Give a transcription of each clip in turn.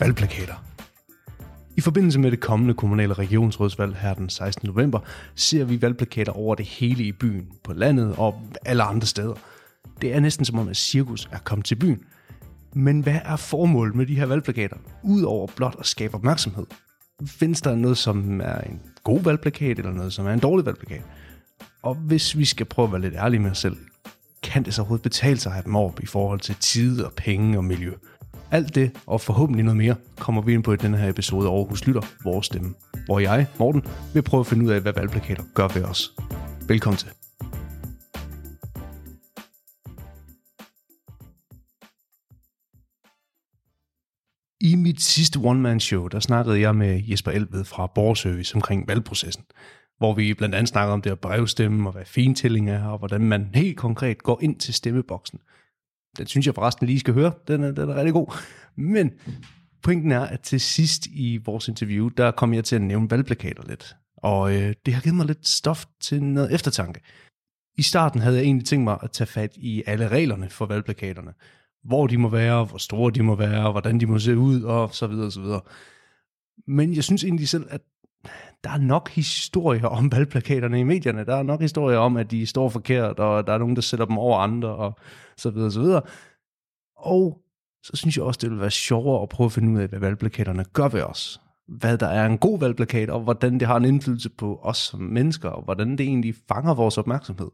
valgplakater. I forbindelse med det kommende kommunale regionsrådsvalg her den 16. november, ser vi valgplakater over det hele i byen, på landet og alle andre steder. Det er næsten som om, at cirkus er kommet til byen. Men hvad er formålet med de her valgplakater, udover blot at skabe opmærksomhed? Findes der noget, som er en god valgplakat, eller noget, som er en dårlig valgplakat? Og hvis vi skal prøve at være lidt ærlige med os selv, kan det så overhovedet betale sig at have dem op i forhold til tid og penge og miljø? Alt det, og forhåbentlig noget mere, kommer vi ind på i denne her episode af Aarhus Lytter, Vores Stemme, hvor jeg, Morten, vil prøve at finde ud af, hvad valgplakater gør ved os. Velkommen til. I mit sidste one-man-show, der snakkede jeg med Jesper Elved fra Borgerservice omkring valgprocessen, hvor vi blandt andet snakkede om det at brevstemme og hvad fintælling er, og hvordan man helt konkret går ind til stemmeboksen. Den synes jeg forresten lige skal høre, den er rigtig god. Men pointen er, at til sidst i vores interview, der kom jeg til at nævne valgplakater lidt. Og det har givet mig lidt stof til noget eftertanke. I starten havde jeg egentlig tænkt mig at tage fat i alle reglerne for valgplakaterne. Hvor de må være, hvor store de må være, hvordan de må se ud, og så videre, og så videre. Men jeg synes egentlig selv, at der er nok historier om valgplakaterne i medierne. Der er nok historier om, at de står forkert, og der er nogen, der sætter dem over andre, og så videre, og så videre. Og så synes jeg også, det vil være sjovere at prøve at finde ud af, hvad valgplakaterne gør ved os. Hvad der er en god valgplakat, og hvordan det har en indflydelse på os som mennesker, og hvordan det egentlig fanger vores opmærksomhed.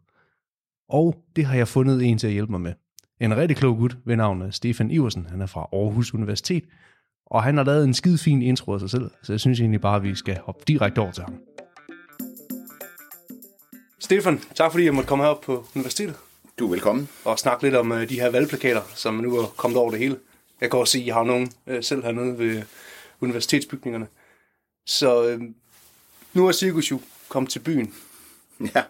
Og det har jeg fundet en til at hjælpe mig med. En rigtig klog gut ved navn Stefan Iversen, han er fra Aarhus Universitet, og han har lavet en skide fin intro af sig selv, så jeg synes egentlig bare, at vi skal hoppe direkte over til ham. Stefan, tak fordi jeg måtte komme herop på universitetet. Du er velkommen. Og snakke lidt om de her valgplakater, som nu er kommet over det hele. Jeg kan også sige, at I har nogen selv hernede ved universitetsbygningerne. Så nu er cirkus jo kommet til byen. Ja.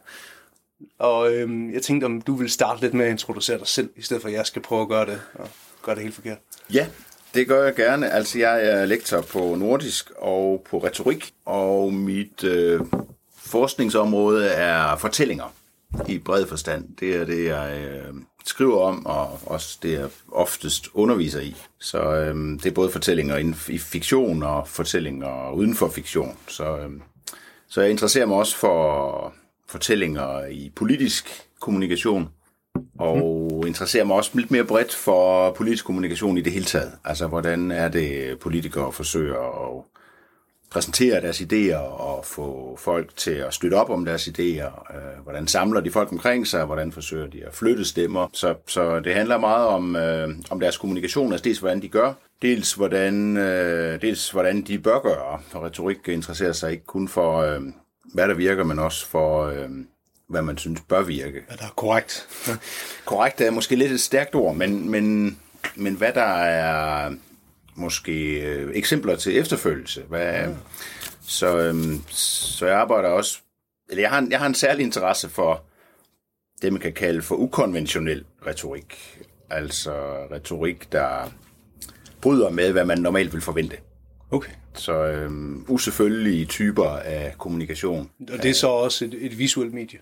Og jeg tænkte, om du ville starte lidt med at introducere dig selv, i stedet for at jeg skal prøve at gøre det, og gøre det helt forkert. Ja, det gør jeg gerne. Altså, jeg er lektor på nordisk og på retorik, og mit forskningsområde er fortællinger i bred forstand. Det er det, jeg skriver om, og også det, jeg oftest underviser i. Så det er både fortællinger i fiktion og fortællinger uden for fiktion. Så jeg interesserer mig også for fortællinger i politisk kommunikation, og interesserer mig også lidt mere bredt for politisk kommunikation i det hele taget. Altså, hvordan er det, politikere forsøger at præsentere deres idéer og få folk til at støtte op om deres idéer? Hvordan samler de folk omkring sig? Hvordan forsøger de at flytte stemmer? Så det handler meget om deres kommunikation, altså dels hvordan de gør, dels hvordan de bør gøre. Og retorik interesserer sig ikke kun for hvad der virker, men også for, hvad man synes bør virke. Hvad der er korrekt. Korrekt er måske lidt et stærkt ord, men hvad der er måske eksempler til efterfølgelse. Så jeg arbejder også, eller jeg har en særlig interesse for det, man kan kalde for ukonventionel retorik. Altså retorik, der bryder med, hvad man normalt vil forvente. Okay. Så uselvfølgelige typer af kommunikation. Og det er så også et visuelt medie?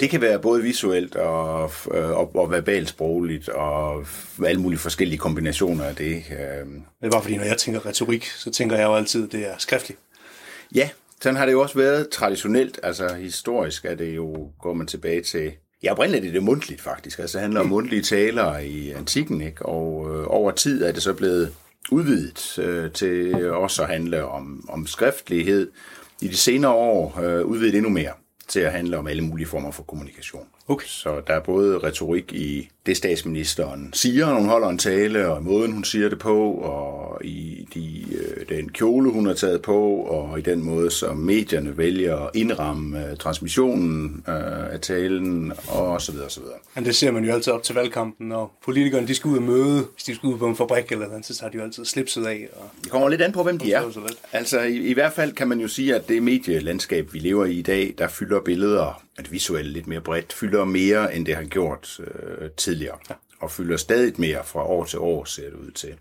Det kan være både visuelt og verbalt sprogligt og alle mulige forskellige kombinationer af det. Det er bare fordi, når jeg tænker retorik, så tænker jeg jo altid, det er skriftligt. Ja, sådan har det jo også været traditionelt. Altså historisk er det jo, går man tilbage til. Ja, oprindeligt er det mundtligt faktisk. Altså det handler om mundtlige taler i antikken, ikke? Og over tid er det så blevet udvidet til også at handle om skriftlighed. I de senere år udvidet endnu mere til at handle om alle mulige former for kommunikation. Okay. Så der er både retorik i det, statsministeren siger, når hun holder en tale, og måden, hun siger det på, og i den kjole, hun har taget på, og i den måde, som medierne vælger at indramme transmissionen af talen, og så videre, så videre. Men det ser man jo altid op til valgkampen, og politikerne, de skal ud og møde, hvis de skal ud på en fabrik eller andet, så har de jo altid slipset af. Og det kommer lidt an på, hvem de er. Altså, i hvert fald kan man jo sige, at det medielandskab, vi lever i dag, der fylder billeder, at visuelt lidt mere bredt, fylder mere, end det har gjort tidligere. Ja. Og fylder stadig mere fra år til år, ser det ud til.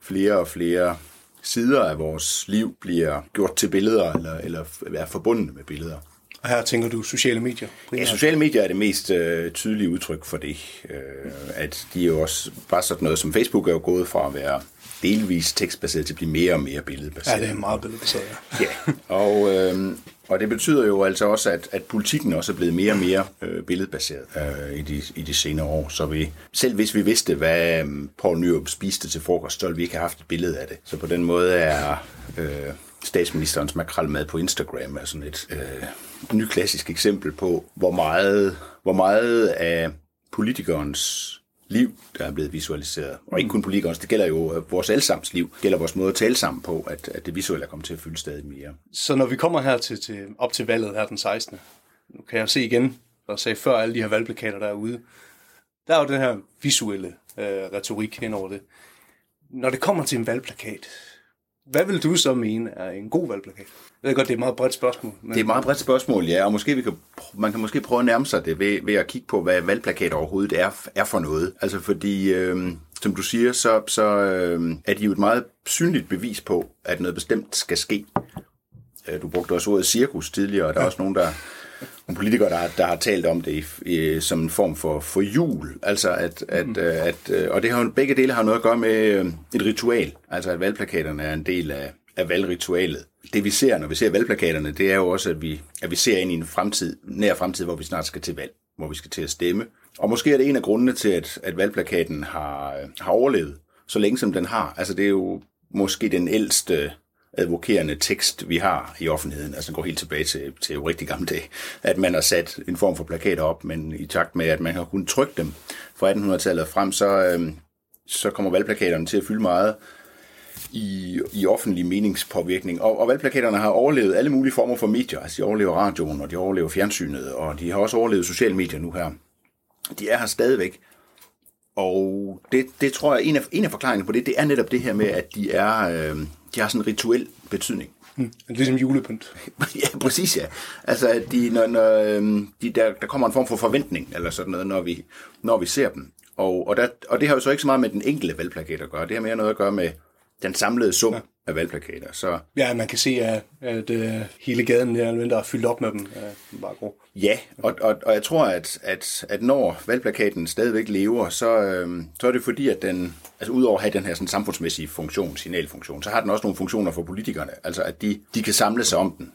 Flere og flere sider af vores liv bliver gjort til billeder, eller er forbundet med billeder. Og her tænker du sociale medier? Primært. Ja, sociale medier er det mest tydelige udtryk for det. At de er jo også bare sådan noget, som Facebook er jo gået fra at være delvis tekstbaseret til at blive mere og mere billedbaseret. Ja, det er meget billedbaseret. Ja, og det betyder jo altså også, at politikken også er blevet mere og mere billedbaseret i de senere år. Så selv hvis vi vidste, hvad Poul Nyrup spiste til frokost, så ville vi ikke have haft et billede af det. Så på den måde er statsministerens makrelmad på Instagram er sådan et nyklassisk eksempel på, hvor meget af politikernes liv, der er blevet visualiseret. Og ikke kun politikere, det gælder jo vores allesammens liv. Det gælder vores måde at tale sammen på, at det visuelle er kommet til at fylde stadig mere. Så når vi kommer her op til valget her den 16. Nu kan jeg se igen, der sagde før alle de her valgplakater derude. Der er jo den her visuelle retorik hen over det. Når det kommer til en valgplakat, hvad vil du så mene er en god valgplakat? Jeg ved godt, det er et meget bredt spørgsmål. Men... Det er et meget bredt spørgsmål, ja, og måske man kan prøve at nærme sig det ved at kigge på, hvad valgplakat overhovedet er for noget. Altså fordi, som du siger, så er de jo et meget synligt bevis på, at noget bestemt skal ske. Du brugte også ordet cirkus tidligere, og der er også nogle politikere, der har talt om det som en form for jul. Altså og det har begge dele har noget at gøre med et ritual. Altså at valgplakaterne er en del af valgritualet. Det vi ser, når vi ser valgplakaterne, det er jo også, at vi ser ind i en nær fremtid, hvor vi snart skal til valg, hvor vi skal til at stemme. Og måske er det en af grundene til, at valgplakaten har overlevet, så længe som den har. Altså det er jo måske den ældste advokerende tekst, vi har i offentligheden, altså den går helt tilbage til jo rigtig gamle dage, at man har sat en form for plakater op, men i takt med, at man har kunnet trykke dem fra 1800-tallet frem, så kommer valgplakaterne til at fylde meget i offentlig meningspåvirkning. Og valgplakaterne har overlevet alle mulige former for medier, altså de overlever radioen, og de overlever fjernsynet, og de har også overlevet sociale medier nu her. De er her stadigvæk, og det tror jeg, en af forklaringerne på det er netop det her med, at de er... De har sådan en rituel betydning. Ligesom julepynt. Ja, præcis, ja. Altså, at der kommer en form for forventning, eller sådan noget, når vi ser dem. Og det har jo så ikke så meget med den enkelte valgplakat at gøre. Det har mere noget at gøre med den samlede sum af valgplakater. Så... Ja, man kan se, at hele gaden der er fyldt op med dem. Ja, og jeg tror, at når valgplakaten stadigvæk lever, så er det fordi, at den, altså udover at have den her sådan, samfundsmæssige funktion, signalfunktion, så har den også nogle funktioner for politikerne. Altså, at de kan samle sig om den.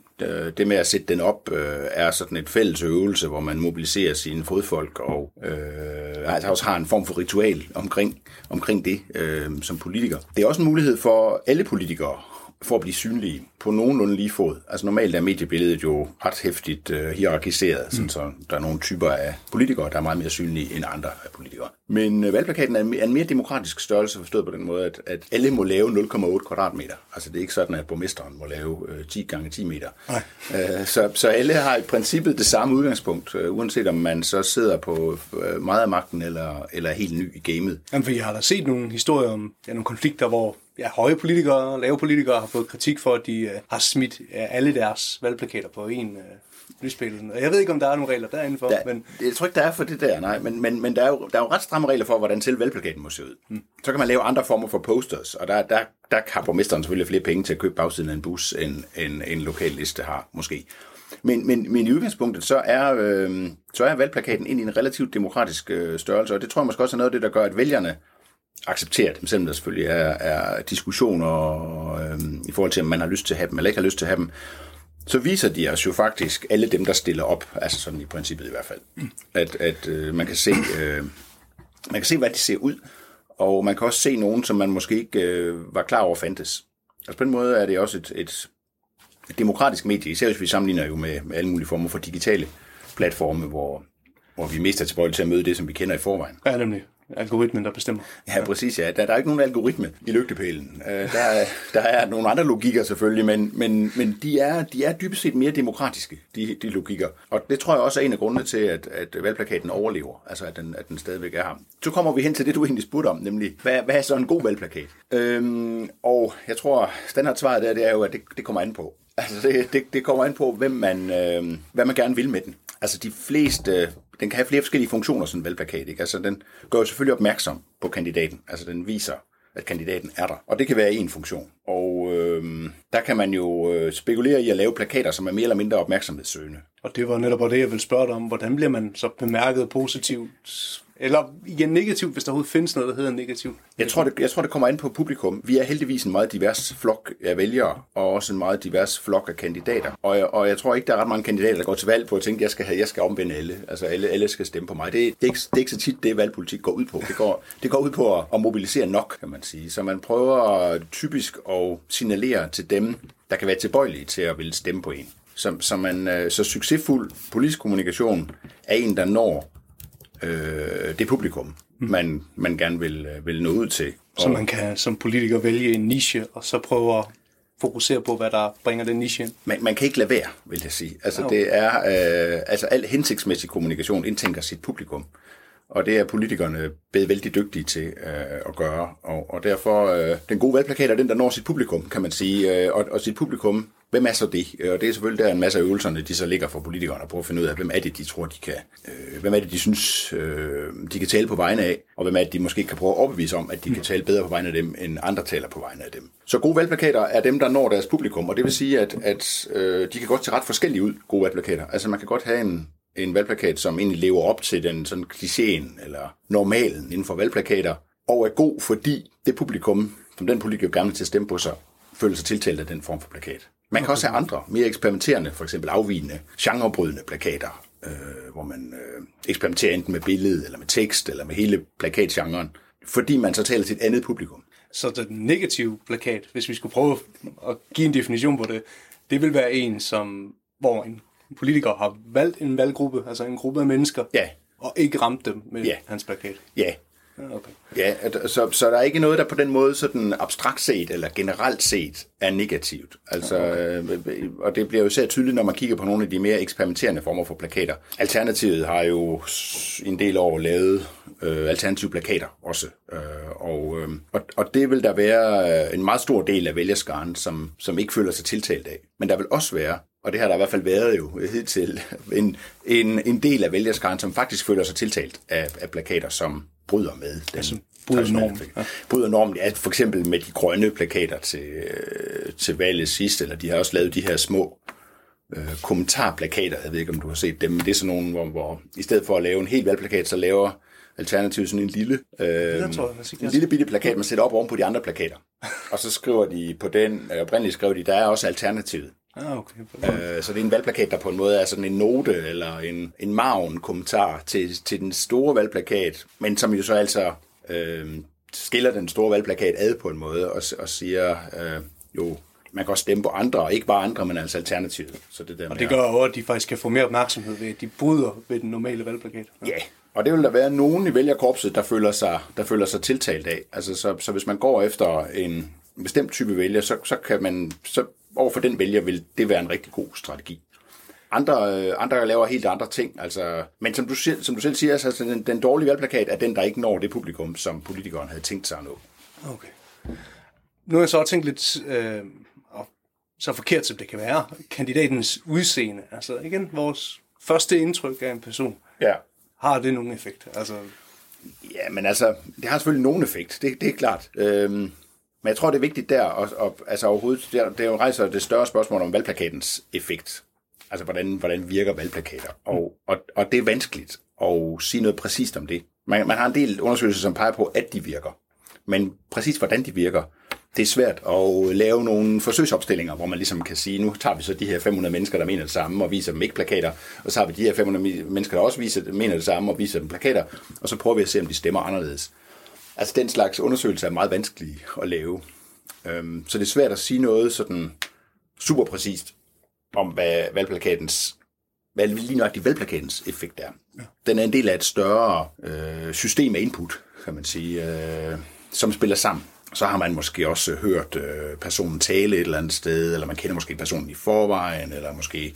Det med at sætte den op er sådan et fælles øvelse, hvor man mobiliserer sine fodfolk og altså også har en form for ritual omkring det som politiker. Det er også en mulighed for alle politikere for at blive synlige på nogenlunde lige fod. Altså normalt er mediebilledet jo ret hæftigt hierarkiseret, så der er nogle typer af politikere, der er meget mere synlige end andre af politikere. Men valgplakaten er en mere demokratisk størrelse, forstået på den måde, at alle må lave 0,8 kvadratmeter. Altså det er ikke sådan, at borgmesteren må lave 10 gange 10 meter. Så alle har i princippet det samme udgangspunkt, uanset om man så sidder på meget af magten eller helt ny i gamet. Jamen, for jeg har da set nogle historier om nogle konflikter, hvor høje politikere og lave politikere har fået kritik for, at de har smidt alle deres valgplakater på en lysbillede. Og jeg ved ikke, om der er nogle regler derindenfor. Jeg tror ikke, der er for det der, nej. Men der er jo ret stramme regler for, hvordan selv valgplakaten må se ud. Så kan man lave andre former for posters, og der har borgmesteren selvfølgelig flere penge til at købe bagsiden af en bus, end en lokal liste har, måske. Men i udgangspunktet, så er valgplakaten ind i en relativt demokratisk størrelse, og det tror jeg måske også er noget af det, der gør, at vælgerne accepterer dem, selvom der selvfølgelig er diskussioner i forhold til, om man har lyst til at have dem eller ikke har lyst til at have dem, så viser de os jo faktisk alle dem, der stiller op, altså sådan i princippet i hvert fald, at man kan se, hvad de ser ud, og man kan også se nogen, som man måske ikke var klar over fandtes. Altså på den måde er det også et demokratisk medie, især hvis vi sammenligner jo med alle mulige former for digitale platforme, hvor vi mest er tilbøjelige til at møde det, som vi kender i forvejen. Ja, nemlig. Algoritmen, der bestemmer. Ja, præcis. Ja. Der er ikke nogen algoritme i lygtepælen. Der er nogle andre logikker selvfølgelig, men de er dybest set mere demokratiske, de logikker. Og det tror jeg også er en af grundene til, at valgplakaten overlever, altså at den stadigvæk er ham. Så kommer vi hen til det, du egentlig spurgte om, nemlig, hvad er så en god valgplakat? Og jeg tror, standardsvaret der, det er jo, at det kommer an på. Altså det kommer an på, hvad man gerne vil med den. Altså de fleste... Den kan have flere forskellige funktioner, sådan en valgplakat, ikke? Altså, den gør jo selvfølgelig opmærksom på kandidaten. Altså, den viser, at kandidaten er der. Og det kan være en funktion. Og der kan man jo spekulere i at lave plakater, som er mere eller mindre opmærksomhedssøgende. Og det var netop det, jeg ville spørge dig om. Hvordan bliver man så bemærket positivt? Eller igen negativt, hvis der overhovedet findes noget, der hedder negativt? Jeg tror, det kommer an på publikum. Vi er heldigvis en meget divers flok af vælgere, og også en meget divers flok af kandidater. Og jeg tror ikke, der er ret mange kandidater, der går til valg på at tænke, jeg skal omvende alle. Altså alle skal stemme på mig. Det er ikke så tit, det valgpolitik går ud på. Det går ud på at mobilisere nok, kan man sige. Så man prøver typisk at signalere til dem, der kan være tilbøjelige til at ville stemme på en. Så succesfuld politisk kommunikation er en, der når det publikum, man gerne vil nå ud til. Og så man kan som politiker vælge en niche, og så prøve at fokusere på, hvad der bringer den niche ind. Man kan ikke lade være, vil jeg sige. Altså, okay. Det er al hensigtsmæssig kommunikation indtænker sit publikum, og det er politikerne blevet vældig dygtige til at gøre. Og derfor, den gode valgplakat er den, der når sit publikum, kan man sige, og sit publikum. Hvem er så det? Og det er selvfølgelig, der en masse af øvelserne, de så ligger for politikerne og prøver at finde ud af, hvem er det, de tror, de kan... hvem er det, de synes, de kan tale på vegne af, og hvem er det, de måske kan prøve at overbevise om, at de kan tale bedre på vegne af dem, end andre taler på vegne af dem. Så gode valgplakater er dem, der når deres publikum, og det vil sige, at de kan godt se ret forskellige ud, gode valgplakater. Altså man kan godt have en valgplakat, som egentlig lever op til den sådan klichéen eller normalen inden for valgplakater, og er god, fordi det publikum, som den politiker gerne til at stemme på sig, føler sig tiltalt af den form for plakat. Man kan også have andre, mere eksperimenterende, for eksempel afvigende, genrebrydende plakater, hvor man eksperimenterer enten med billede, eller med tekst, eller med hele plakatgenren, fordi man så taler til et andet publikum. Så den negative plakat, hvis vi skulle prøve at give en definition på det, det vil være hvor en politiker har valgt en valggruppe, altså en gruppe af mennesker, ja. Og ikke ramt dem med hans plakat. Ja. Okay. Ja, så der er ikke noget, der på den måde sådan abstrakt set eller generelt set er negativt. Altså, okay. Og det bliver jo især tydeligt, når man kigger på nogle af de mere eksperimenterende former for plakater. Alternativet har jo en del år lavet alternative plakater også. Og det vil der være en meget stor del af vælgerskaren, som ikke føler sig tiltalt af. Men der vil også være, og det har der i hvert fald været jo hidtil, en del af vælgerskaren, som faktisk føler sig tiltalt af plakater, som bryder med den normen. Ja. Bryder normen, ja, for eksempel med de grønne plakater til valget sidst, eller de har også lavet de her små kommentarplakater, jeg ved ikke, om du har set dem, men det er sådan nogle, hvor i stedet for at lave en hel valgplakat, så laver Alternativet sådan en lille, en lille bitte plakat, man sætter op oven på de andre plakater. Og så skriver de på den, oprindeligt skrev de, der er også Alternativet. Ah, okay. Så det er en valgplakat, der på en måde er sådan en note eller en margen kommentar til den store valgplakat, men som jo så altså skiller den store valgplakat ad på en måde og siger, jo, man kan også stemme på andre, ikke bare andre, men altså Alternativet. Så det der og det gør jo, at de faktisk kan få mere opmærksomhed ved, at de bryder ved den normale valgplakat. Ja. Yeah. Og det vil der være nogen i vælgerkorpset, der føler sig tiltalt af. Altså, så hvis man går efter en bestemt type vælger, så kan man... Overfor den vælger vil det være en rigtig god strategi. Andre laver helt andre ting. Altså, men som du selv siger, altså, den dårlige valgplakat er den, der ikke når det publikum, som politikeren havde tænkt sig at nå. Okay. Nu har jeg så tænkt lidt, så forkert som det kan være, kandidatens udseende. Altså igen, vores første indtryk af en person. Ja. Har det nogen effekt? Altså... Ja, men altså, det har selvfølgelig nogen effekt. Det er klart. Men jeg tror, det er vigtigt der, altså overhovedet, det rejser det større spørgsmål om valgplakatens effekt. Altså, hvordan virker valgplakater? Og det er vanskeligt at sige noget præcist om det. Man har en del undersøgelser, som peger på, at de virker. Men præcis hvordan de virker, det er svært at lave nogle forsøgsopstillinger, hvor man ligesom kan sige, nu tager vi så de her 500 mennesker, der mener det samme, og viser dem ikke plakater, og så har vi de her 500 mennesker, der også mener det samme, og viser dem plakater, og så prøver vi at se, om de stemmer anderledes. Altså den slags undersøgelser er meget vanskelige at lave. Så det er svært at sige noget sådan super præcist om, hvad lige nøjagtigt valgplakatens effekt er. Ja. Den er en del af et større system af input, kan man sige, som spiller sammen. Så har man måske også hørt personen tale et eller andet sted, eller man kender måske personen i forvejen, eller måske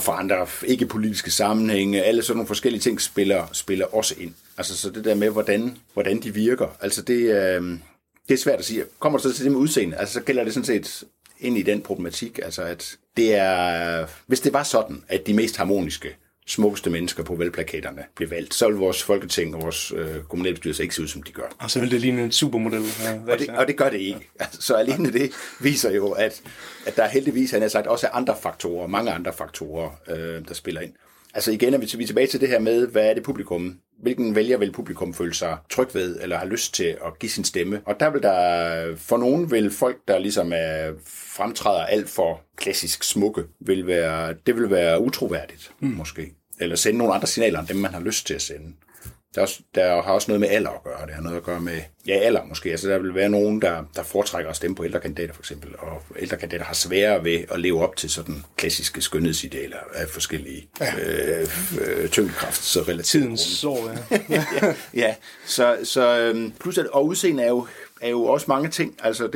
fra andre ikke-politiske sammenhænge. Alle sådan nogle forskellige ting spiller også ind. Altså så det der med, hvordan de virker. Altså det er svært at sige. Kommer det så til det med udseende? Altså så gælder det sådan set ind i den problematik. Altså at det er... Hvis det var sådan, at de mest harmoniske smukkeste mennesker på valgplakaterne blev valgt, så vil vores folketing og vores kommunalbestyrelse ikke se ud, som de gør. Og så vil det ligne en supermodel. Og det gør det ikke. Ja. Altså, så alene det viser jo, at der heldigvis, han har sagt, også er andre faktorer, mange andre faktorer, der spiller ind. Altså igen, hvis vi er tilbage til det her med, hvad er det publikum? Hvilken vælger vil publikum føle sig tryg ved, eller har lyst til at give sin stemme? Og der vil der, for nogen vil folk, der ligesom fremtræder alt for klassisk smukke, vil være utroværdigt, måske. Eller sende nogle andre signaler, end dem man har lyst til at sende. Der har også noget med alder at gøre. Det har noget at gøre med, alder måske. Altså der vil være nogen, der foretrækker at stemme på ældrekandidater for eksempel, og ældrekandidater har sværere ved at leve op til sådan klassiske skønhedsidealer af forskellige tyngdekrafts- og relativitetsgrunde. Sorg, ja. Ja. Så plus at udseende er jo også mange ting. Altså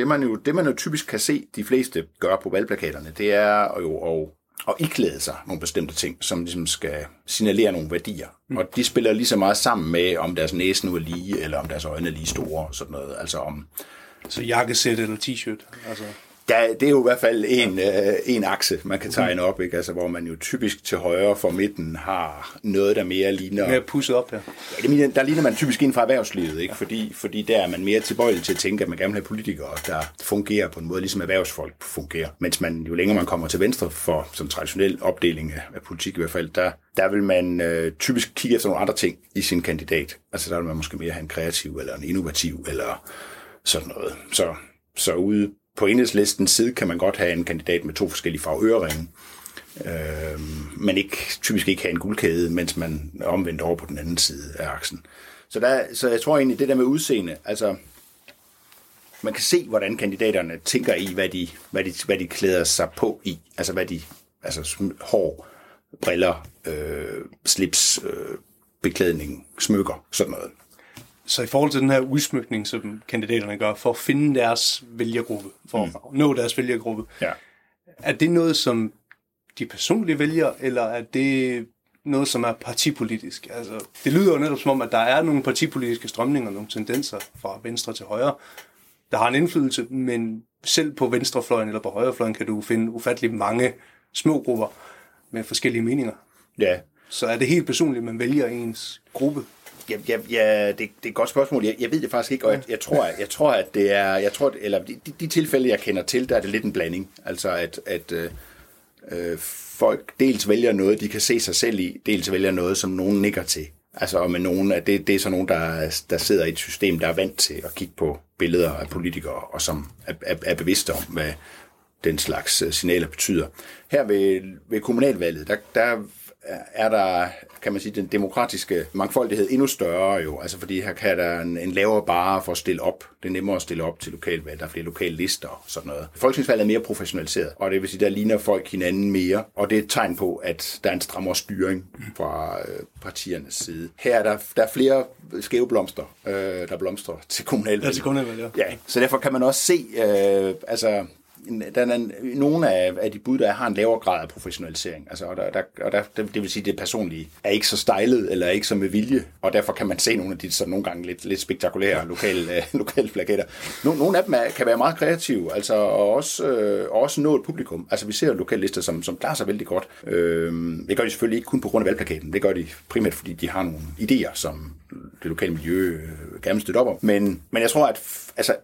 det man jo typisk kan se, de fleste gør på valgplakaterne, det er jo og iklæde sig nogle bestemte ting, som ligesom skal signalere nogle værdier. Og de spiller lige så meget sammen med, om deres næse nu er lige, eller om deres øjne er lige store, og sådan noget. Altså så jakkesæt eller t-shirt? Altså. Ja, det er jo i hvert fald en akse, man kan tegne op, ikke? Altså, hvor man jo typisk til højre for midten har noget, der mere ligner... Mere pusset op, ja. Der ligner man typisk inden fra erhvervslivet, ikke? Ja. Fordi der er man mere tilbøjelig til at tænke, at man gerne vil have politikere, der fungerer på en måde, ligesom erhvervsfolk fungerer. Mens man, jo længere man kommer til venstre for som traditionel opdeling af politik i hvert fald, der vil man typisk kigge efter nogle andre ting i sin kandidat. Altså, der vil man måske mere have en kreativ, eller en innovativ, eller sådan noget. Så ude... På Enhedslistens side kan man godt have en kandidat med 2 forskellige farveøreringe, men typisk ikke have en guldkæde, mens man er omvendt over på den anden side af aksen. Så jeg tror egentlig, det der med udseende, altså man kan se, hvordan kandidaterne tænker i, hvad de klæder sig på i, altså hår, briller, slips, beklædning, smykker, sådan noget. Så i forhold til den her udsmykning, som kandidaterne gør, for at finde deres vælgergruppe, for at nå deres vælgergruppe, ja. Er det noget, som de personligt vælger, eller er det noget, som er partipolitisk? Altså, det lyder jo netop som om, at der er nogle partipolitiske strømninger, nogle tendenser fra venstre til højre, der har en indflydelse, men selv på venstrefløjen eller på højrefløjen kan du finde ufattelig mange små grupper med forskellige meninger. Ja. Så er det helt personligt, man vælger ens gruppe? Ja, det er et godt spørgsmål. Jeg ved det faktisk ikke, og jeg tror, at det er... Jeg tror, eller de tilfælde, jeg kender til, der er det lidt en blanding. Altså, at folk dels vælger noget, de kan se sig selv i, dels vælger noget, som nogen nikker til. Altså, og med nogen, at det er så nogen, der sidder i et system, der er vant til at kigge på billeder af politikere, og som er bevidste om, hvad den slags signaler betyder. Her ved kommunalvalget, der er der, kan man sige, den demokratiske mangfoldighed endnu større jo, altså fordi her kan der en lavere barre for at stille op. Det er nemmere at stille op til lokalvalg, der er flere lokale lister og sådan noget. Folketingsvalget er mere professionaliseret, og det vil sige, der ligner folk hinanden mere, og det er et tegn på, at der er en strammere styring fra partiernes side. Her er der er flere skæve blomster, der blomstrer til kommunalvalg. Ja, til kommunalvalg, ja. Ja, så derfor kan man også se, nogle af de bud, der har en lavere grad af professionalisering. Altså, og der, det vil sige, at det personlige er ikke så stylet, eller ikke så med vilje, og derfor kan man se nogle af de så nogle gange lidt spektakulære lokale plakater. Nogle af dem kan være meget kreative, altså, og også nå et publikum. Altså, vi ser lokale lister, som klarer sig vældig godt. Det gør de selvfølgelig ikke kun på grund af valgplakaten. Det gør de primært, fordi de har nogle idéer, som det lokale miljø gerne støtter op om. Men jeg tror, at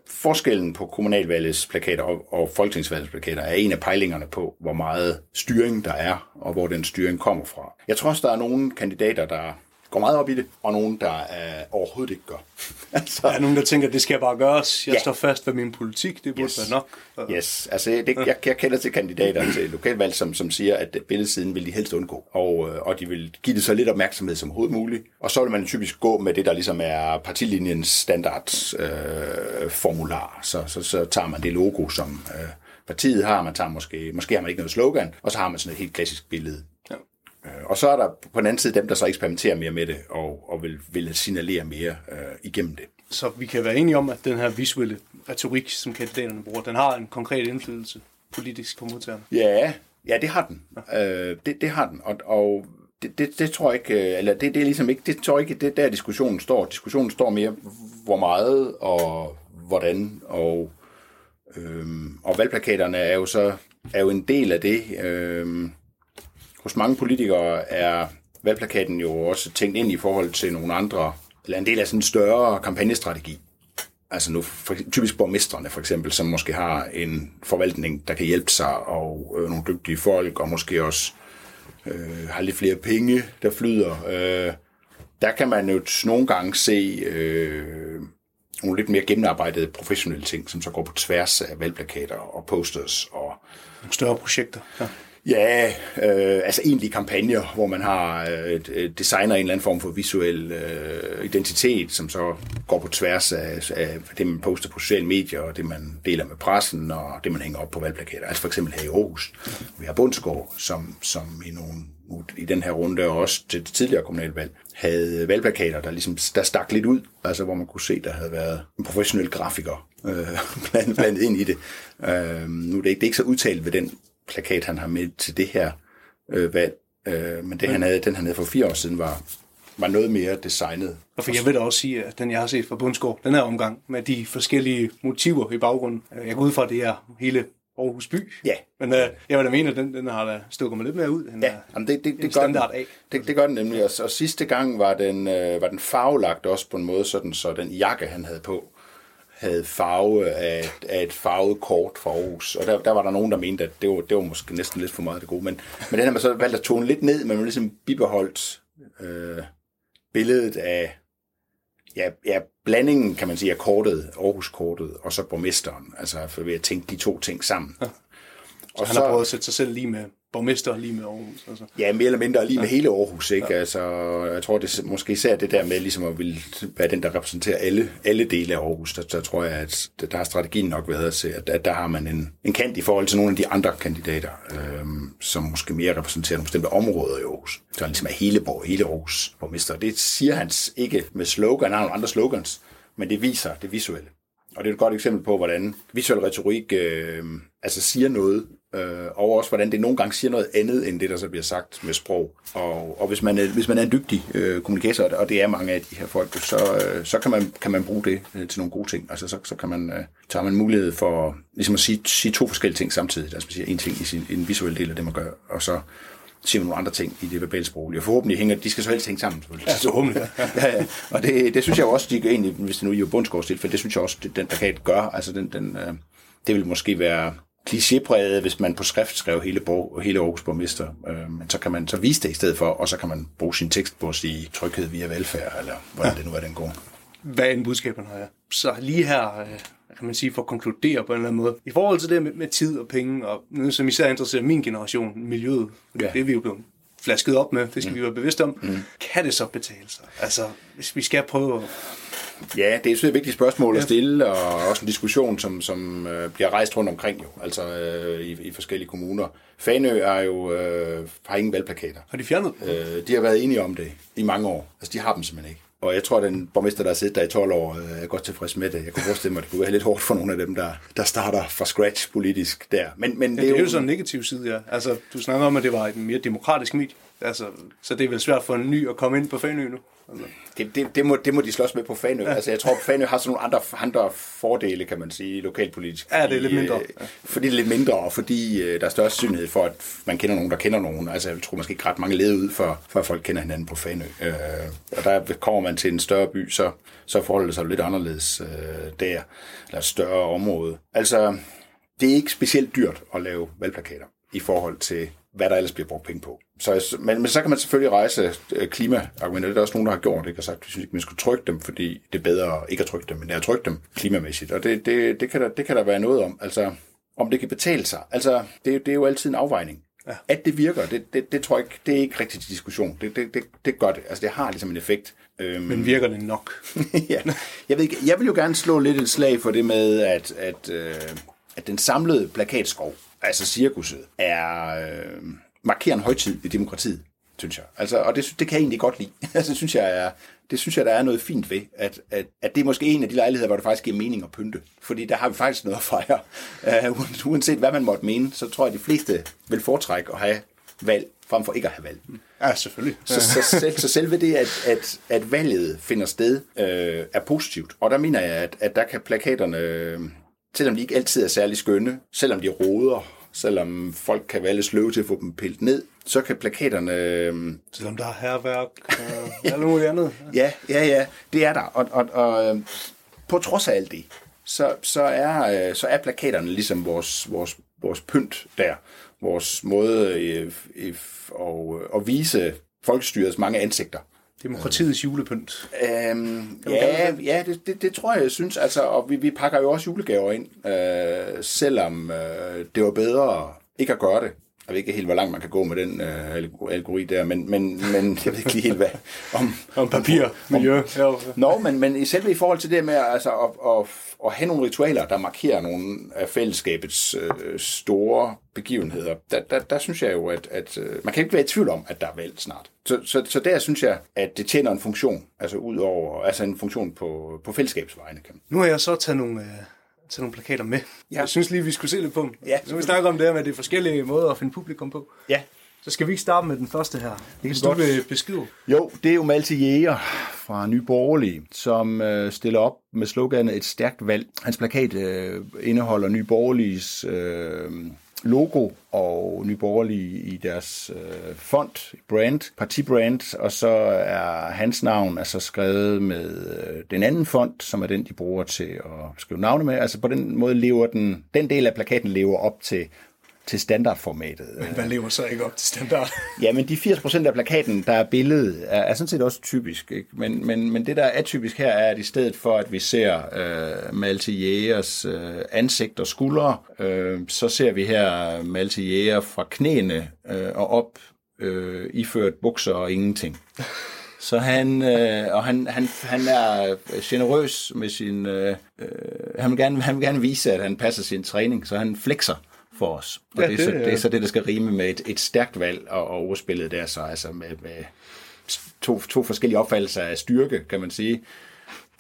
forskellen på kommunalvalgets plakater og folketingsvalgsplakater er en af pejlingerne på, hvor meget styring der er, og hvor den styring kommer fra. Jeg tror også, der er nogle kandidater, der går meget op i det, og nogle, der overhovedet ikke gør. Altså, der er nogen, der tænker, det skal jeg bare gøres. Jeg står fast ved min politik, det burde være nok. Yes, altså jeg kender til kandidater til lokalvalg, som siger, at billedsiden vil de helst undgå, og de vil give det så lidt opmærksomhed som overhovedet muligt, og så vil man typisk gå med det, der ligesom er partilinjens standardformular. Så tager man det logo, som partiet har, man tager måske har man ikke noget slogan, og så har man sådan et helt klassisk billede. Og så er der på den anden side dem, der så eksperimenterer mere med det, og vil signalere mere igennem det. Så vi kan være enige om, at den her visuelle retorik, som kandidaterne bruger, den har en konkret indflydelse politisk på modtagerne? Ja, det har den. Ja. Det har den, og det tror jeg ikke, eller det er ligesom ikke, det tror jeg ikke, det der diskussionen står. Diskussionen står mere, hvor meget og hvordan, og valgplakaterne er jo en del af det. Hos mange politikere er valgplakaten jo også tænkt ind i forhold til nogle andre, eller en del af sådan en større kampagnestrategi. Altså nu typisk borgmesterne for eksempel, som måske har en forvaltning, der kan hjælpe sig, og nogle dygtige folk, og måske også har lidt flere penge, der flyder. Der kan man jo nogle gange se nogle lidt mere gennemarbejdede professionelle ting, som så går på tværs af valgplakater og posters. Og nogle større projekter. Ja. Ja, altså egentlig kampagner, hvor man har designer en eller anden form for visuel identitet, som så går på tværs af det, man poster på sociale medier, og det, man deler med pressen, og det, man hænger op på valgplakater. Altså for eksempel her i Aarhus. Vi har Bundsgaard, som i den her runde, og også til det tidligere kommunalvalg, havde valgplakater, der ligesom der stak lidt ud, altså hvor man kunne se, der havde været en professionel grafiker blandt ind i det. Nu er det ikke så udtalt ved den plakat, han har med til det her valg, men det, han havde for 4 år siden, var noget mere designet. Og for jeg vil da også sige, at den, jeg har set fra Bundsgaard, den her omgang, med de forskellige motiver i baggrunden, jeg går ud fra, det her hele Aarhus by. Ja. Men jeg vil da mene, at den har da stukket mig lidt mere ud, end det standard A. Det gør den nemlig, og sidste gang var den farvelagt også på en måde, sådan, så den jakke, han havde på, havde farve af et farvet kort for Aarhus. Og der var der nogen, der mente, at det var måske næsten lidt for meget det gode. Men den har man så valgt at tone lidt ned, men man har ligesom bibeholdt billedet af blandingen, kan man sige, af kortet, Aarhus-kortet, og så borgmesteren. Altså for ved at tænke de to ting sammen. Ja. Og han har prøvet at sætte sig selv lige med borgmester, lige med Aarhus. Altså. Ja, mere eller mindre lige med hele Aarhus, ikke? Ja. Altså, jeg tror, det måske især det der med ligesom at ville være den, der repræsenterer alle dele af Aarhus. Der tror jeg, at der har strategien nok været til, at der har man en kant i forhold til nogle af de andre kandidater, som måske mere repræsenterer nogle bestemte områder i Aarhus. Der er ligesom hele Aarhus borgmester. Det siger han ikke med slogan, han har nogle andre slogans, men det viser det visuelle. Og det er et godt eksempel på, hvordan visuel retorik altså siger noget, og også hvordan det nogle gange siger noget andet, end det, der så bliver sagt med sprog. Og hvis man er en dygtig kommunikator, og det er mange af de her folk, så kan man bruge det til nogle gode ting. Altså så kan man, tager man mulighed for ligesom at sige to forskellige ting samtidig. Altså man siger en ting i en visuel del af det, man gør, og så siger man nogle andre ting i det verbale sproglige. Og forhåbentlig hænger de skal så helst hænge sammen. Selvfølgelig. Ja, så håbentlig. Ja. Og det synes jeg også, de gør egentlig, hvis det nu er Bundsgaards tilfælde, det synes jeg også, den der kan gøre. Altså den det vil måske være klichépræget, hvis man på skrift skrev hele Aarhus borgmester. Men så kan man så vise det i stedet for, og så kan man bruge sin tekst på at sige tryghed via velfærd, eller hvordan det nu er, den går. Hvad er den budskaben her? Så lige her, kan man sige, for at konkludere på en eller anden måde. I forhold til det med tid og penge, og noget, som især interesserer min generation, miljøet, det er vi jo blevet flasket op med, det skal vi være bevidste om. Mm. Kan det så betale sig? Altså, hvis vi skal prøve at... Ja, det er et vigtigt spørgsmål at stille, og også en diskussion, som bliver rejst rundt omkring jo, altså i forskellige kommuner. Fanø er jo, har ingen valgplakater. Har de fjernet dem? De har været enige om det i mange år. Altså, de har dem simpelthen ikke. Og jeg tror, at den borgmester, der har siddet der i 12 år, er godt tilfreds med det. Jeg kunne forestille mig, at det kunne være lidt hårdt for nogle af dem, der starter fra scratch politisk der. Men det er jo sådan en negativ side, ja. Altså, du snakker om, at det var et mere demokratisk medie. Altså, så det er vel svært for en ny at komme ind på Fanø nu? Altså. Det må de slås med på Fanø. Ja. Altså, jeg tror, at Fanø har sådan nogle andre fordele, kan man sige, lokalpolitisk. Ja, det er lidt mindre. Fordi det er lidt mindre, og fordi der er større synlighed for, at man kender nogen, der kender nogen. Altså, jeg tror måske ikke ret mange led ud, for folk kender hinanden på Fanø. Og der kommer man til en større by, så forholder det sig lidt anderledes der. Eller et større område. Altså, det er ikke specielt dyrt at lave valgplakater i forhold til hvad der ellers bliver brugt penge på. Men så kan man selvfølgelig rejse klimaargumenter. Det er også nogen, der har gjort det, og sagt, at vi synes ikke, man skulle trykke dem, fordi det er bedre ikke at trykke dem, end at trykke dem klimamæssigt. Og det kan der være noget om. Altså, om det kan betale sig. Altså, det er jo altid en afvejning. Ja. At det virker, det tror jeg ikke, det er ikke rigtig til diskussion. Det gør det. Altså, det har ligesom en effekt. Men virker det nok? Ja. Jeg vil jo gerne slå lidt et slag for det med, at den samlede plakatskov, altså cirkuset, er markerer en højtid i demokratiet, synes jeg. Altså, og det kan jeg egentlig godt lide. Altså, synes jeg, der er noget fint ved, at det er måske en af de lejligheder, hvor det faktisk giver mening at pynte. Fordi der har vi faktisk noget at fejre. Uanset hvad man måtte mene, så tror jeg, at de fleste vil foretrække at have valg, frem for ikke at have valg. Ja, selvfølgelig. Så selve det, at valget finder sted, er positivt. Og der mener jeg, at der kan plakaterne... Selvom de ikke altid er særlig skønne, selvom de roder, selvom folk kan være lidt sløve til at få dem pillet ned, så kan plakaterne... Selvom der er herværk og alt muligt andet. Ja, det er der. Og på trods af alt det, så er plakaterne ligesom vores pynt der, vores måde at vise folkestyrets mange ansigter. Demokratiets julepynt. Det tror jeg, jeg synes. Altså, og vi pakker jo også julegaver ind, selvom det var bedre ikke at gøre det. Jeg ved ikke helt, hvor langt man kan gå med den algori der, men jeg ved ikke lige helt, hvad. Om papir, miljø. Men især i forhold til det med altså, at have nogle ritualer, der markerer nogle af fællesskabets store begivenheder, der synes jeg jo, at man kan ikke være i tvivl om, at der er valg snart. Så der synes jeg, at det tjener en funktion, altså ud over, altså en funktion på fællesskabsvejene. Nu har jeg så taget nogle plakater med. Ja. Jeg synes lige, vi skulle se lidt på dem. Ja. Så vi snakker om det her med, at det er forskellige måder at finde publikum på. Ja. Så skal vi ikke starte med den første her? Det kan du beskrive. Jo, det er jo Malte Jæger fra Nye Borgerlige, som stiller op med sloganet "Et stærkt valg". Hans plakat indeholder Nye Borgerliges logo og Nye Borgerlige i deres font, brand, partibrand, og så er hans navn altså skrevet med den anden font, som er den, de bruger til at skrive navne med. Altså på den måde lever den del af plakaten lever op til standardformatet. Men hvad lever så ikke op til standard? Ja, men de 80% af plakaten, der er billedet, er sådan set også typisk. Ikke? Men det, der er atypisk her, er, at i stedet for, at vi ser Malte Jægers ansigt og skuldre, så ser vi her Malte Jæger fra knæene og op, iført bukser og ingenting. Så han er generøs med sin... Han vil gerne vise, at han passer sin træning, så han flexer for os. Og ja, det er så det, der skal rime med et stærkt valg, og ordspillet der så altså med to forskellige opfattelser af styrke, kan man sige.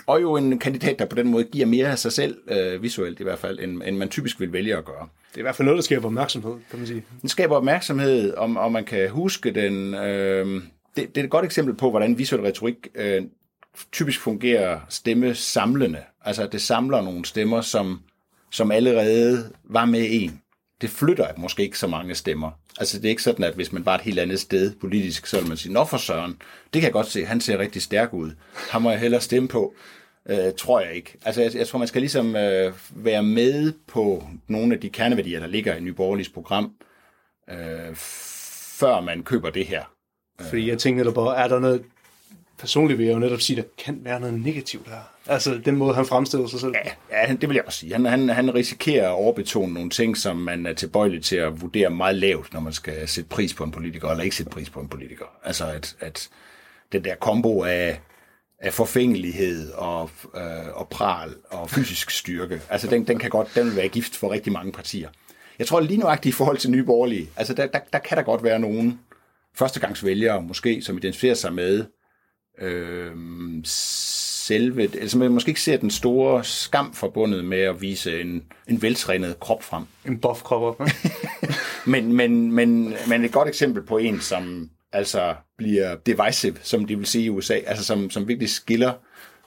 Og jo en kandidat, der på den måde giver mere af sig selv, visuelt i hvert fald, end man typisk vil vælge at gøre. Det er i hvert fald noget, der skaber opmærksomhed, kan man sige. Den skaber opmærksomhed, og man kan huske den. Det er et godt eksempel på, hvordan visuel retorik typisk fungerer stemmesamlende. Altså, det samler nogle stemmer, som allerede var med en. Det flytter måske ikke så mange stemmer. Altså, det er ikke sådan, at hvis man var et helt andet sted politisk, så vil man sige, nå for Søren, det kan jeg godt se, han ser rigtig stærk ud. Han må jeg hellere stemme på. Tror jeg ikke. Altså, jeg tror, man skal ligesom være med på nogle af de kerneværdier, der ligger i Nye Borgerliges program, før man køber det her. Fordi jeg tænker netop, er der noget... Personligt vil jeg jo netop sige, at der kan være noget negativt her. Altså, den måde, han fremstiller sig selv. Ja, det vil jeg også sige. Han risikerer at overbetone nogle ting, som man er tilbøjelig til at vurdere meget lavt, når man skal sætte pris på en politiker, eller ikke sætte pris på en politiker. Altså, at den der kombo af forfængelighed og pral og fysisk styrke, altså, den vil være gift for rigtig mange partier. Jeg tror lige nuagtigt i forhold til Nye Borgerlige, altså, der kan der godt være nogen førstegangsvælgere, måske, som identificerer sig med altså man måske ikke ser den store skam forbundet med at vise en veltrænet krop frem. En buff-krop op. men et godt eksempel på en, som altså bliver divisive, som de vil sige i USA, altså som virkelig skiller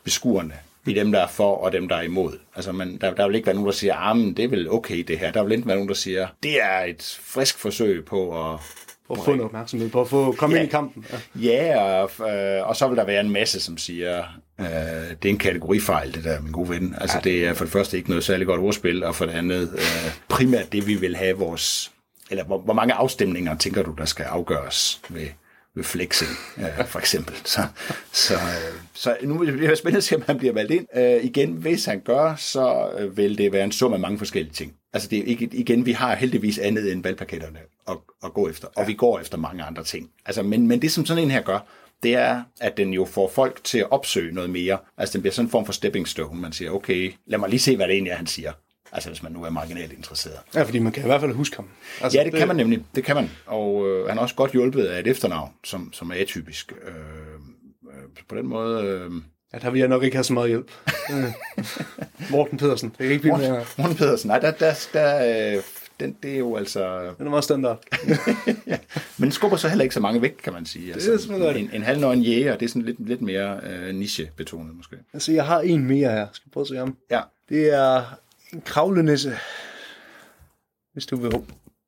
beskuerne i dem, der er for, og dem, der er imod. Altså der vil ikke være nogen, der siger, men det er vel okay det her. Der vil ikke være nogen, der siger, det er et frisk forsøg på at få noget opmærksomhed, på at komme ind i kampen. Og så vil der være en masse, som siger, det er en kategorifejl, det der, min gode ven. Altså, det er for det første ikke noget særlig godt ordspil, og for det andet primært det, vi vil have vores... Eller hvor mange afstemninger, tænker du, der skal afgøres ved flexing, for eksempel. Så nu bliver det spændende at se, om han bliver valgt ind. Igen, hvis han gør, så vil det være en sum af mange forskellige ting. Altså, det er ikke, igen, vi har heldigvis andet end valgplakaterne at gå efter, og vi går efter mange andre ting. Altså, men det, som sådan en her gør, det er, at den jo får folk til at opsøge noget mere. Altså, den bliver sådan en form for stepping stone. Man siger, okay, lad mig lige se, hvad det egentlig er, han siger. Altså, hvis man nu er marginalt interesseret. Ja, fordi man kan i hvert fald huske ham. Altså, det kan man nemlig. Det kan man. Og han er også godt hjulpet af et efternavn, som er atypisk. På den måde... Ja, der vil jeg nok ikke have så meget hjælp. Morten Pedersen. Det kan ikke blive mere. Morten Pedersen. Nej, det er jo altså... Den er meget standard. Ja. Men den skubber så heller ikke så mange væk, kan man sige. Altså, en halvnøgen jæger, det er sådan lidt mere niche-betonet, måske. Altså, jeg har en mere her. Skal vi prøve at se ham? Ja. Det er en kravlenisse, hvis du vil.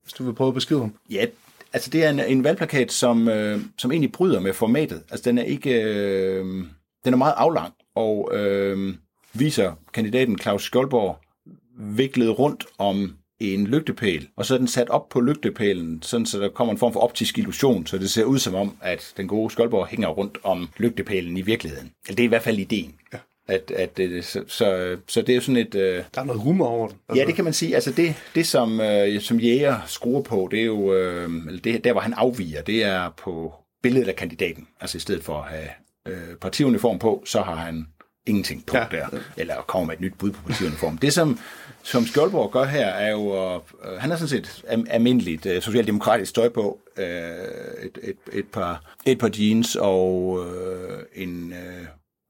hvis du vil prøve at beskrive ham. Ja, altså det er en valgplakat, som egentlig bryder med formatet. Altså den er ikke, den er meget aflang og viser kandidaten Claus Skjoldborg viklet rundt om en lygtepæl, og så er den sat op på lygtepælen, sådan så der kommer en form for optisk illusion, så det ser ud som om, at den gode Skjoldborg hænger rundt om lygtepælen i virkeligheden. Eller det er i hvert fald ideen. Ja. Så det er jo sådan et... Der er noget humor over det. Altså. Ja, det kan man sige. Altså det som Jæger skruer på, det er jo... der, hvor han afviger, det er på billedet af kandidaten. Altså i stedet for at have partiuniform på, så har han ingenting på der. Eller kommer med et nyt bud på partiuniform. Det, som Skjoldborg gør her, er jo... han har sådan set almindeligt socialdemokratisk tøj på. Et par jeans og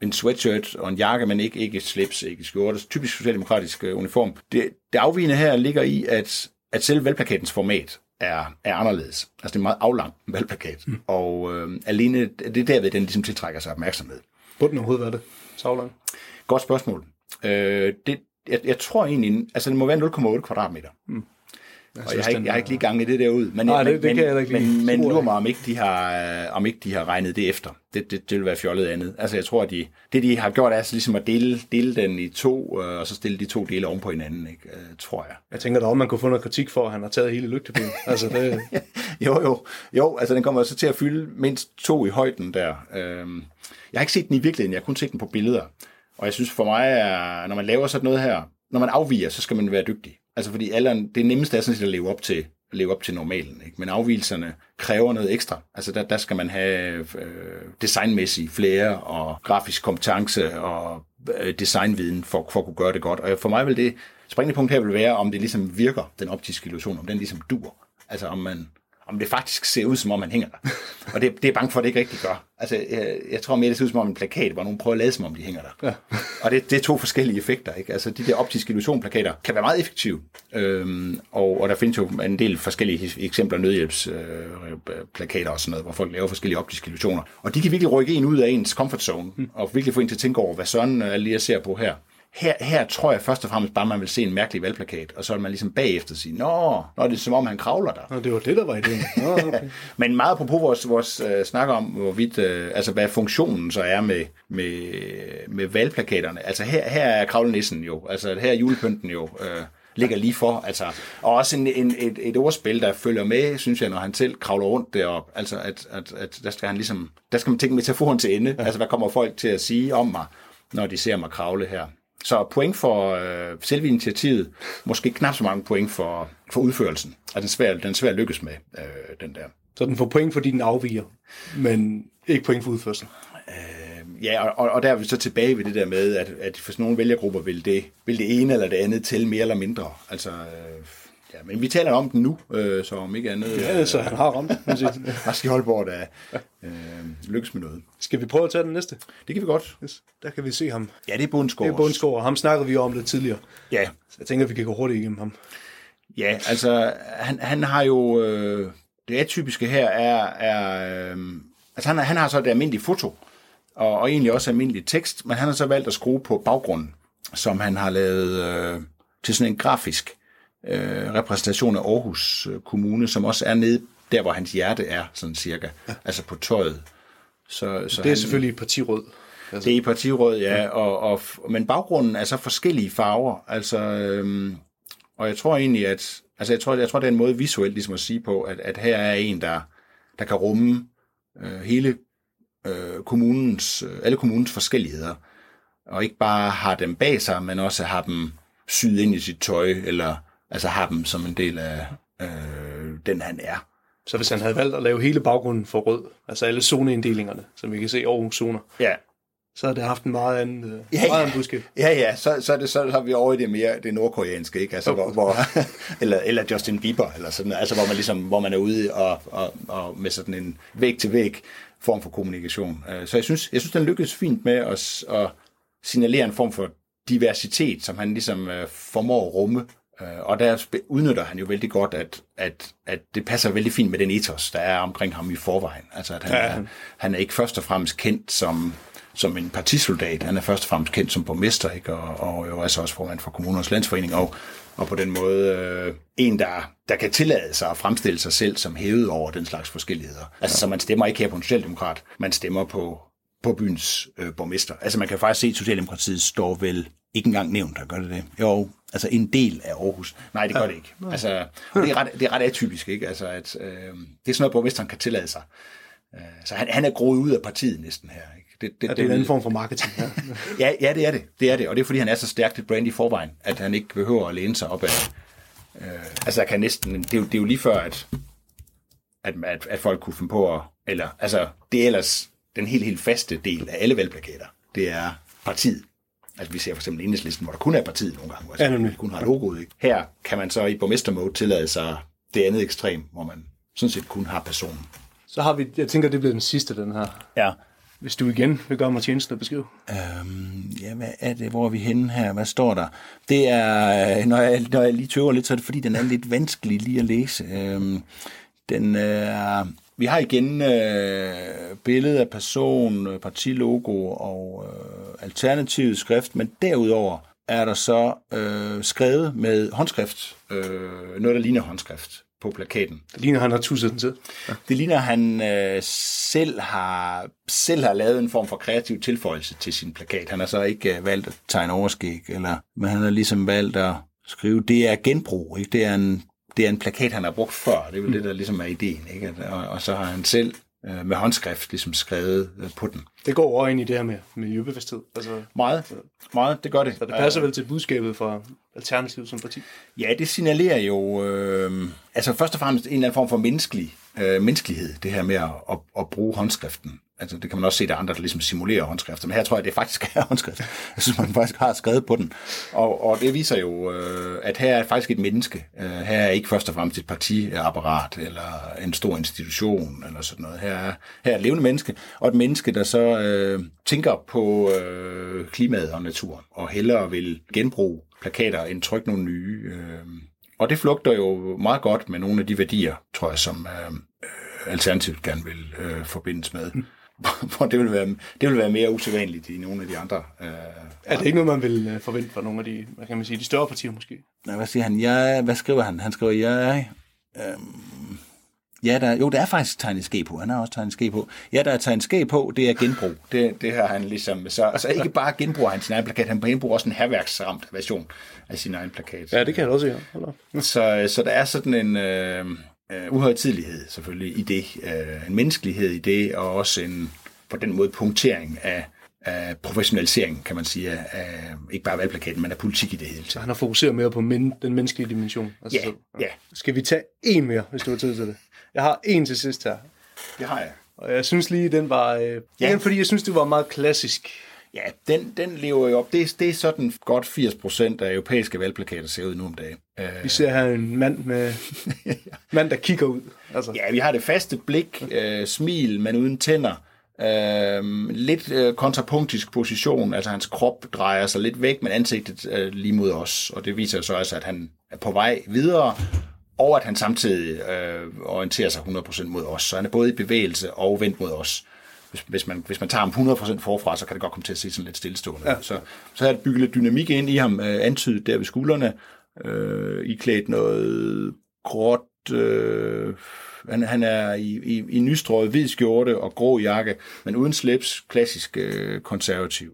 en sweatshirt og en jakke, men ikke slips, ikke skjorte. Typisk socialdemokratisk uniform. Det afvigende her ligger i, at selv valgplakatens format er anderledes. Altså det er en meget aflang valgplakat. Mm. Og alene det er derved, den ligesom tiltrækker sig opmærksomhed. Burde den overhovedet være det? Så aflang? Godt spørgsmål. Jeg tror egentlig, altså det må være 0,8 kvadratmeter. Mm. Jeg har ikke lige ganget det der ud, men lurer mig, om ikke de har regnet det efter. Det vil være fjollet andet. Altså jeg tror, at de har gjort, er ligesom at dele den i to, og så stille de to dele oven på hinanden, ikke? Tror jeg. Jeg tænker da også, man kunne få noget kritik for, at han har taget hele lygtepælen. Altså, det... Jo, altså den kommer så til at fylde mindst 2 i højden der. Jeg har ikke set den i virkeligheden, jeg har kun set den på billeder. Og jeg synes for mig, at når man laver sådan noget her, når man afviger, så skal man være dygtig. Altså fordi alderen, det nemmeste er sådan set at leve op til normalen, ikke? Men afvigelserne kræver noget ekstra. Altså der skal man have designmæssige flere og grafisk kompetence og designviden for at kunne gøre det godt. Og for mig vil det springende punkt her vil være, om det ligesom virker, den optiske illusion, om den ligesom dur. Altså om det faktisk ser ud, som om man hænger der. Og det er bange for, at det ikke rigtig gør. Altså, jeg tror mere, det ser ud som om en plakat, hvor nogen prøver at lade, som om de hænger der. Ja. Og det er 2 forskellige effekter, ikke? Altså, de der optiske illusionplakater kan være meget effektive. Og der findes jo en del forskellige eksempler, nødhjælpsplakater og sådan noget, hvor folk laver forskellige optiske illusioner. Og de kan virkelig rykke en ud af ens comfort zone, og virkelig få en til at tænke over, hvad sådan er lige, jeg ser på her. Her tror jeg først og fremmest bare, man vil se en mærkelig valgplakat, og så vil man ligesom bagefter sige, nå, det er som om, han kravler der. Nå, det var det, der var idéen. Nå, okay. Men meget apropos vores snak om, hvorvidt, altså hvad funktionen så er med valgplakaterne. Altså her er kravlenissen jo, altså her er julepynten jo, ligger lige for. Altså, og også et ordspil, der følger med, synes jeg, når han selv kravler rundt derop. Altså at der skal han ligesom, der skal man tænke metaforen til ende. Ja. Altså hvad kommer folk til at sige om mig, når de ser mig kravle her? Så point for selve initiativet, måske knap så mange point for udførelsen. Og den svær lykkes med, den der. Så den får point, fordi den afviger, men ikke point for udførelsen? Og der er vi så tilbage ved det der med, at for sådan nogle vælgergrupper vil det ene eller det andet tælle mere eller mindre. Altså... Ja, men vi taler om den nu, så om ikke andet... Ja, så han har ramt. Mads Skjoldborg, der lykkes med noget. Skal vi prøve at tage den næste? Det kan vi godt. Yes. Der kan vi se ham. Ja, det er Bundsgaard. Det er Bundsgaard, og ham snakkede vi om lidt tidligere. Ja. Så jeg tænker, vi kan gå hurtigt igennem ham. Ja, altså, han har jo... det atypiske her er altså, han har så det almindelige foto, og egentlig også almindelig tekst, men han har så valgt at skrue på baggrunden, som han har lavet til sådan en grafisk repræsentation af Aarhus Kommune, som også er nede der, hvor hans hjerte er, sådan cirka, ja. Altså på tøjet. Så det er han, selvfølgelig partirød. Altså. Det er partirød, ja, men baggrunden er så forskellige farver, altså, og jeg tror egentlig, at, altså jeg tror det er en måde visuelt ligesom at sige på, at her er en, der kan rumme hele kommunens, alle kommunens forskelligheder, og ikke bare har dem bag sig, men også har dem syet ind i sit tøj, eller altså har dem som en del af den, han er. Så hvis han havde valgt at lave hele baggrunden for rød, altså alle zoneinddelingerne, som vi kan se over zoner, ja. Så har det haft en meget anden budskab. Ja, så har vi over i det mere det nordkoreanske, ikke? Altså, okay. hvor eller Justin Bieber, eller sådan, altså hvor man ligesom, hvor man er ude og med sådan en væg-til-væg form for kommunikation. Så jeg synes, den lykkedes fint med at signalere en form for diversitet, som han ligesom formår at rumme. Og der udnytter han jo vældig godt, at det passer vældig fint med den ethos, der er omkring ham i forvejen. Altså, at han er ikke først og fremmest kendt som en partisoldat. Han er først og fremmest kendt som borgmester, ikke? Og jo altså også formand for Kommunernes Landsforening, og og på den måde en, der kan tillade sig at fremstille sig selv som hævet over den slags forskelligheder. Altså, ja. Så man stemmer ikke her på en socialdemokrat, man stemmer på byens borgmester. Altså, man kan faktisk se, at Socialdemokratiet står vel ikke engang nævnt, der gør det. Jo, altså en del af Aarhus. Nej, det gør det ikke. Altså, og det er ret atypisk, ikke? Altså, at, det er sådan noget, borgmesteren kan tillade sig. Så han er groet ud af partiet næsten her, ikke? Det er en anden form for marketing. Ja. ja, det er det. Det er det, og det er fordi han er så stærkt et brand i forvejen, at han ikke behøver at læne sig op af. Altså kan næsten det er jo lige før at folk kunne finde på at, eller altså det er ellers den helt faste del af alle valgplakater. Det er partiet. Altså vi ser for eksempel Enhedslisten, hvor der kun er partiet nogle gange, altså, ja, kun har logoet, ikke? Her kan man så i borgmestermode tillade sig det andet ekstrem, hvor man sådan set kun har personen. Så har vi, jeg tænker, det bliver den sidste, den her. Ja. Hvis du igen vil gøre mig tjenesten og beskrive. Ja, hvad er det? Hvor er vi henne her? Hvad står der? Det er, når jeg lige tøver lidt, så er det fordi, den er lidt vanskelig lige at læse. Vi har igen billede af person, partilogo og alternativ skrift, men derudover er der så skrevet med håndskrift. Noget, der ligner håndskrift på plakaten. Det ligner, han har tusset den til. Ja. Det ligner, han selv har lavet en form for kreativ tilføjelse til sin plakat. Han har så ikke valgt at tegne overskæg, men han har ligesom valgt at skrive, det er genbrug, ikke? Det er en plakat, han har brugt før. Det er vel det, der ligesom er ideen, ikke? Og så har han selv med håndskrift ligesom skrevet på den. Det går over ind i det her med miljøbevidsthed. Altså, meget, det gør det. Så det passer vel til budskabet fra Alternativet som parti? Ja, det signalerer jo altså først og fremmest en eller anden form for menneskelighed, det her med at bruge håndskriften. Altså det kan man også se, der er andre, der ligesom simulerer håndskrifter, men her tror jeg, det faktisk er håndskrift. Jeg synes, man faktisk har skrevet på den. Og det viser jo, at her er faktisk et menneske. Her er ikke først og fremmest et partiapparat, eller en stor institution, eller sådan noget. Her er et levende menneske, og et menneske, der så tænker på klimaet og naturen, og hellere vil genbruge plakater end trykke nogle nye. Og det flugter jo meget godt med nogle af de værdier, tror jeg, som Alternativet gerne vil forbindes med. Hvor det vil være mere usædvanligt i nogle af de andre. Er det ikke noget, man vil forvente fra nogle af de, hvad kan man sige, de større partier måske? Nej, hvad siger han? Ja, hvad skriver han? Han skriver, ja, der er faktisk tegnet ske på. Han har også tegnet ske på. Ja, der er tegnet ske på, det er genbrug. Det har han ligesom. Så altså, ikke bare genbruger han sin egen plakat, han genbruger også en herværksramt version af sin egen plakat. Ja, det kan jeg også se. Så der er sådan en uhøjtidelighed selvfølgelig i det, en menneskelighed i det, og også en på den måde punktering af professionalisering, kan man sige, af ikke bare valgplakaten, men af politik i det hele. Så han har fokuseret mere på den menneskelige dimension. Altså, ja. Skal vi tage en mere, hvis du har tid til det? Jeg har en til sidst her. Det har jeg. Og jeg synes lige, den var... fordi jeg synes, det var meget klassisk. Ja, den lever jo op. Det er sådan godt 80% af europæiske valgplakater ser ud nu om dagen. Vi ser her en mand, der kigger ud. Altså. Ja, vi har det faste blik, smil, men uden tænder. Lidt kontrapunktisk position, altså hans krop drejer sig lidt væk, men ansigtet lige mod os, og det viser så altså, at han er på vej videre, og at han samtidig orienterer sig 100% mod os, så han er både i bevægelse og vendt mod os. Hvis man tager ham 100% forfra, så kan det godt komme til at se sådan lidt stillestående. Ja. Så har det bygget lidt dynamik ind i ham, antydet der ved skuldrene, iklædt noget gråt... Han er i nystrøget hvid skjorte og grå jakke, men uden slips, klassisk konservativ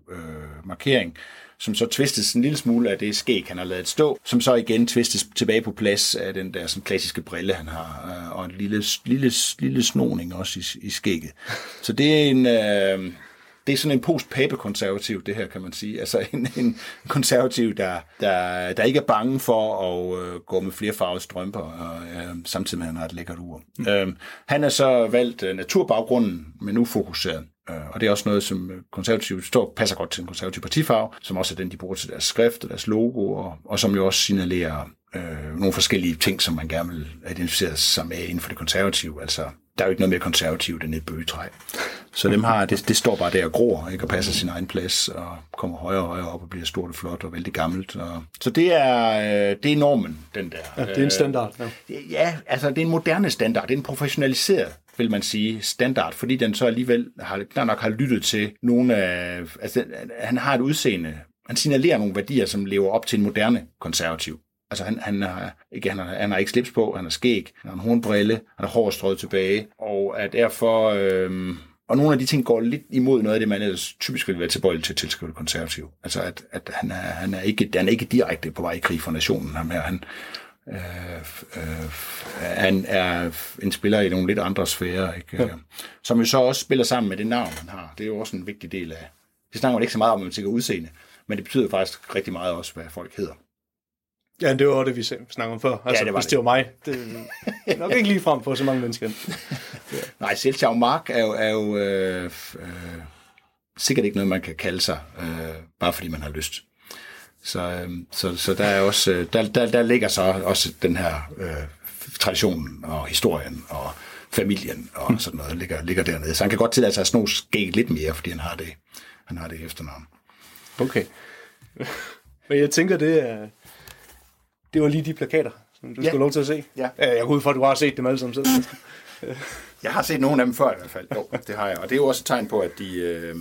markering, som så tvistes en lille smule af det skæg, han har ladet stå, som så igen tvistes tilbage på plads af den der sådan, klassiske brille, han har, og en lille snoning også i skægget. Så det er en... Det er sådan en post-pape-konservativ, det her, kan man sige. Altså en konservativ, der ikke er bange for at gå med flerfarvede strømper, samtidig med, at han har et lækkert ur. Mm. Han er så valgt naturbaggrunden, men ufokuseret. Og det er også noget, som konservativt står passer godt til en konservativ partifarve, som også er den, de bruger til deres skrift og deres logo, og som jo også signalerer nogle forskellige ting, som man gerne vil identificere sig med inden for det konservative. Altså, der er jo ikke noget mere konservativt end et bøgetræ. Så dem har, det står bare der og gror, ikke, og passer sin egen plads, og kommer højere og højere op, og bliver stort og flot, og vældig gammelt. Så det er normen, den der. Ja, det er en standard. Ja. Ja, altså det er en moderne standard, det er en professionaliseret, vil man sige, standard, fordi den så alligevel nok har lyttet til nogle af... Altså, han har et udseende, han signalerer nogle værdier, som lever op til en moderne konservativ. Altså han har ikke slips på, han har skæg, han har en hornbrille, han har hår strøget tilbage, og er derfor... Og nogle af de ting går lidt imod noget af det, man ellers typisk vil være tilbøjelig til at tilskrive konservativ. Altså at han er ikke direkte på vej i krig for nationen. Han er en spiller i nogle lidt andre sfære, ikke? Ja. Som jo så også spiller sammen med det navn, han har. Det er jo også en vigtig del af... Det snakker man ikke så meget om, man tænker udseende, men det betyder faktisk rigtig meget også, hvad folk hedder. Ja, det var også det, vi snakkede om før. Altså, ja, det var det. Det var mig. Det er nok ikke lige frem på så mange mennesker. Ja. Nej, selvtjavn Mark er jo sikkert ikke noget, man kan kalde sig, bare fordi man har lyst. Så der er også der ligger så også den her traditionen og historien og familien og sådan noget ligger dernede. Så han kan godt tillade sig at sno skæg lidt mere, fordi han har det efternavn. Okay. Men jeg tænker, det var lige de plakater, som du skulle lov til at se. Ja. Jeg går ud fra, at du har set dem alle sammen selv. Jeg har set nogle af dem før i hvert fald. Jo, det har jeg. Og det er jo også et tegn på, at de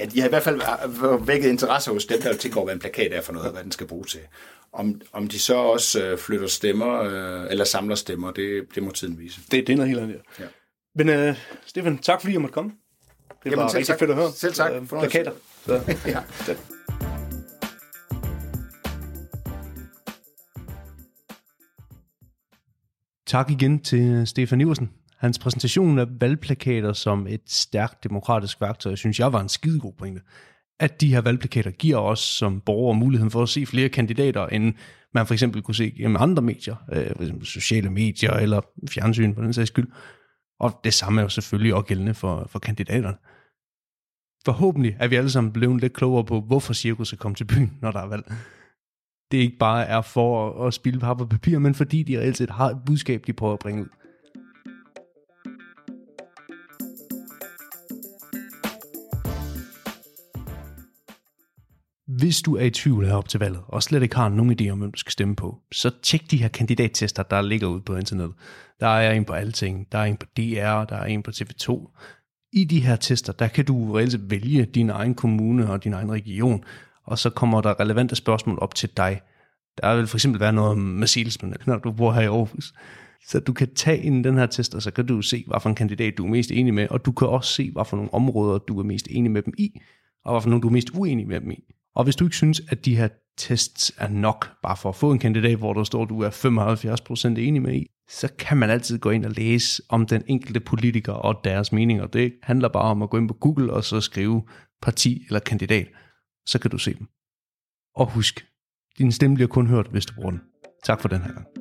har i hvert fald vækket interesse hos dem, der tænker over, hvad en plakat er for noget, og hvad den skal bruge til. Om de så også flytter stemmer, eller samler stemmer, det må tiden vise. Det er noget helt andet. Ja. Men Stefan, tak fordi jeg måtte komme. Det var rigtig fedt at høre. Selv tak. Plakater. Så. Ja. Tak igen til Stefan Iversen. Hans præsentation af valgplakater som et stærkt demokratisk værktøj, synes jeg var en skidegod pointe. At de her valgplakater giver os som borgere muligheden for at se flere kandidater, end man for eksempel kunne se gennem andre medier, for eksempel sociale medier eller fjernsyn på den sags skyld. Og det samme er jo selvfølgelig også gældende for kandidaterne. Forhåbentlig er vi alle sammen blevet lidt klogere på, hvorfor cirkuset kom til byen, når der er valg. Det ikke bare er for at spilde pap og papir, men fordi de reelt set har et budskab, de prøver at bringe ud. Hvis du er i tvivl herop til valget, og slet ikke har nogen idé om, hvem du skal stemme på, så tjek de her kandidattester, der ligger ude på internettet. Der er en på Alting, der er en på DR, der er en på TV2. I de her tester, der kan du reelt set vælge din egen kommune og din egen region, og så kommer der relevante spørgsmål op til dig. Der vil for eksempel være noget om marxismen, når du bor her i Aarhus. Så du kan tage ind den her test, og så kan du se, hvad for en kandidat du er mest enig med, og du kan også se, hvad for nogle områder du er mest enig med dem i, og hvad for nogle du er mest uenig med dem i. Og hvis du ikke synes, at de her tests er nok, bare for at få en kandidat, hvor der står, at du er 75% enig med i, så kan man altid gå ind og læse om den enkelte politiker og deres meninger. Det handler bare om at gå ind på Google og så skrive parti eller kandidat. Så kan du se dem. Og husk, din stemme bliver kun hørt, hvis du bruger den. Tak for den her gang.